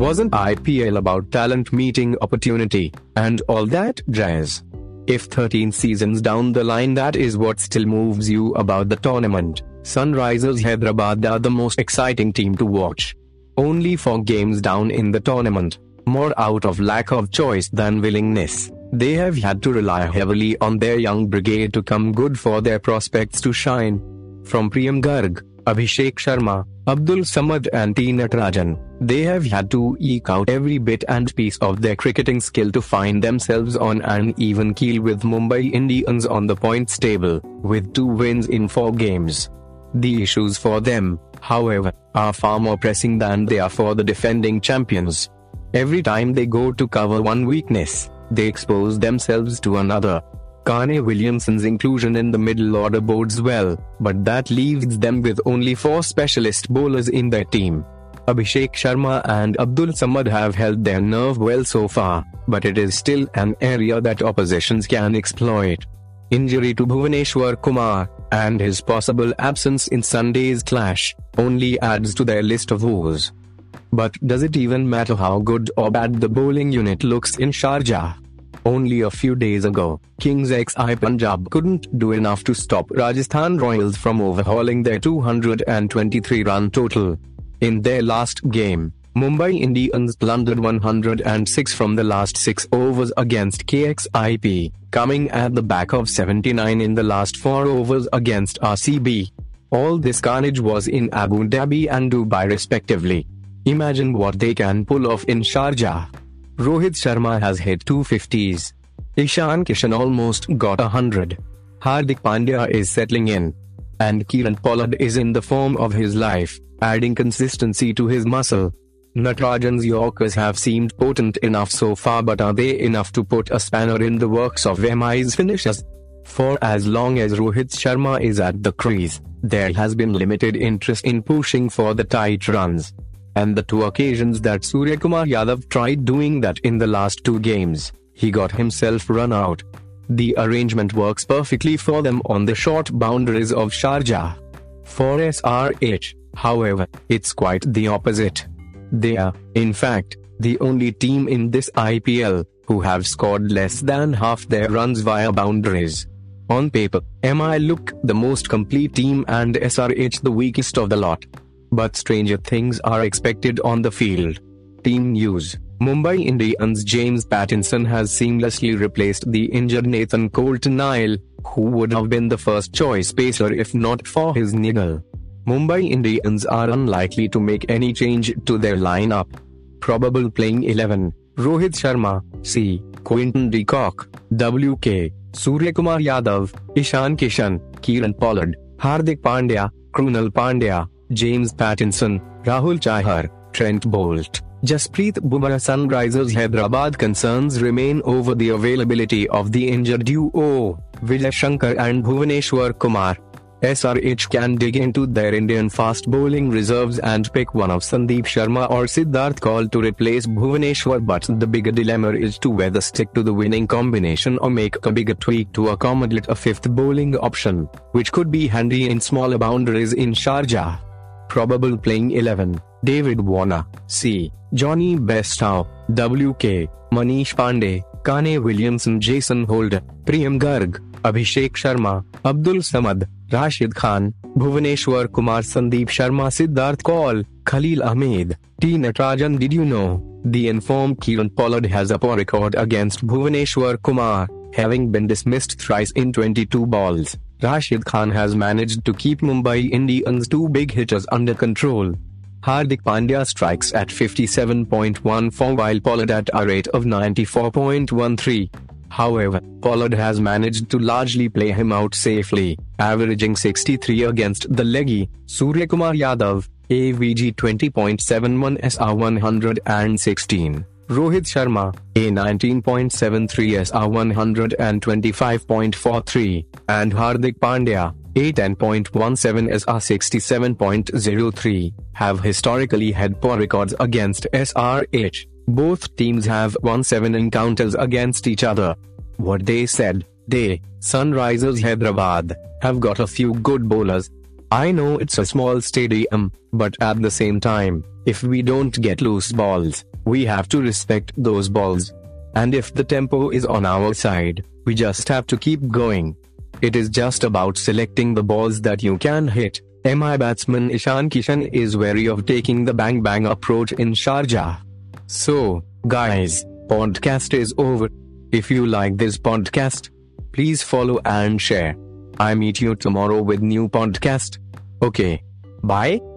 Wasn't IPL about talent meeting opportunity, and all that jazz? If 13 seasons down the line that is what still moves you about the tournament, Sunrisers Hyderabad are the most exciting team to watch. Only 4 games down in the tournament, more out of lack of choice than willingness, they have had to rely heavily on their young brigade to come good for their prospects to shine. From Priyam Garg, Abhishek Sharma, Abdul Samad and T Natarajan, they have had to eke out every bit and piece of their cricketing skill to find themselves on an even keel with Mumbai Indians on the points table, with 2 wins in 4 games. The issues for them, however, are far more pressing than they are for the defending champions. Every time they go to cover one weakness, they expose themselves to another. Kane Williamson's inclusion in the middle order bodes well, but that leaves them with only 4 specialist bowlers in their team. Abhishek Sharma and Abdul Samad have held their nerve well so far, but it is still an area that oppositions can exploit. Injury to Bhuvneshwar Kumar, and his possible absence in Sunday's clash, only adds to their list of woes. But does it even matter how good or bad the bowling unit looks in Sharjah? Only a few days ago, Kings XI Punjab couldn't do enough to stop Rajasthan Royals from overhauling their 223-run total. In their last game, Mumbai Indians plundered 106 from the last 6 overs against KXIP, coming at the back of 79 in the last 4 overs against RCB. All this carnage was in Abu Dhabi and Dubai respectively. Imagine what they can pull off in Sharjah. Rohit Sharma has hit 250s. Ishaan Kishan almost got 100. Hardik Pandya is settling in. And Kieran Pollard is in the form of his life, adding consistency to his muscle. Natarajan's Yorkers have seemed potent enough so far, but are they enough to put a spanner in the works of MI's finishers? For as long as Rohit Sharma is at the crease, there has been limited interest in pushing for the tight runs. And the 2 occasions that Suryakumar Yadav tried doing that in the last 2 games, he got himself run out. The arrangement works perfectly for them on the short boundaries of Sharjah. For SRH, however, it's quite the opposite. They are, in fact, the only team in this IPL who have scored less than half their runs via boundaries. On paper, MI look the most complete team and SRH the weakest of the lot. But stranger things are expected on the field. Team news: Mumbai Indians' James Pattinson has seamlessly replaced the injured Nathan Coulter-Nile, who would have been the first choice pacer if not for his niggle. Mumbai Indians are unlikely to make any change to their lineup. Probable playing 11: Rohit Sharma, C, Quinton D. Cock, WK, Suryakumar Yadav, Ishaan Kishan, Kieran Pollard, Hardik Pandya, Krunal Pandya, James Pattinson, Rahul Chahar, Trent Bolt, Jasprit Bumrah. Sunrisers Hyderabad concerns remain over the availability of the injured duo, Vijay Shankar and Bhuvneshwar Kumar. SRH can dig into their Indian fast bowling reserves and pick one of Sandeep Sharma or Siddarth Kaul to replace Bhuvneshwar, but the bigger dilemma is to whether stick to the winning combination or make a bigger tweak to accommodate a 5th bowling option, which could be handy in smaller boundaries in Sharjah. Probable playing 11: David Warner, C, Johnny Bairstow, WK, Manish Pandey, Kane Williamson, Jason Holder, Priyam Garg, Abhishek Sharma, Abdul Samad, Rashid Khan, Bhuvneshwar Kumar, Sandeep Sharma, Siddarth Kaul, Khalil Ahmed, T Natarajan. Did you know? The informed Kieran Pollard has a poor record against Bhuvneshwar Kumar, having been dismissed thrice in 22 balls. Rashid Khan has managed to keep Mumbai Indians' 2 big hitters under control. Hardik Pandya strikes at 57.14 while Pollard at a rate of 94.13. However, Pollard has managed to largely play him out safely, averaging 63 against the leggy. Suryakumar Yadav, AVG 20.71, SR 116. Rohit Sharma, A 19.73, SR 125.43, and Hardik Pandya, A 10.17, SR 67.03, have historically had poor records against SRH. Both teams have won 7 encounters against each other. What they said, they, Sunrisers Hyderabad, have got a few good bowlers. I know it's a small stadium, but at the same time, if we don't get loose balls, we have to respect those balls. And if the tempo is on our side, we just have to keep going. It is just about selecting the balls that you can hit. MI batsman Ishaan Kishan is wary of taking the bang-bang approach in Sharjah. So, guys, podcast is over. If you like this podcast, please follow and share. I meet you tomorrow with new podcast. Okay. Bye.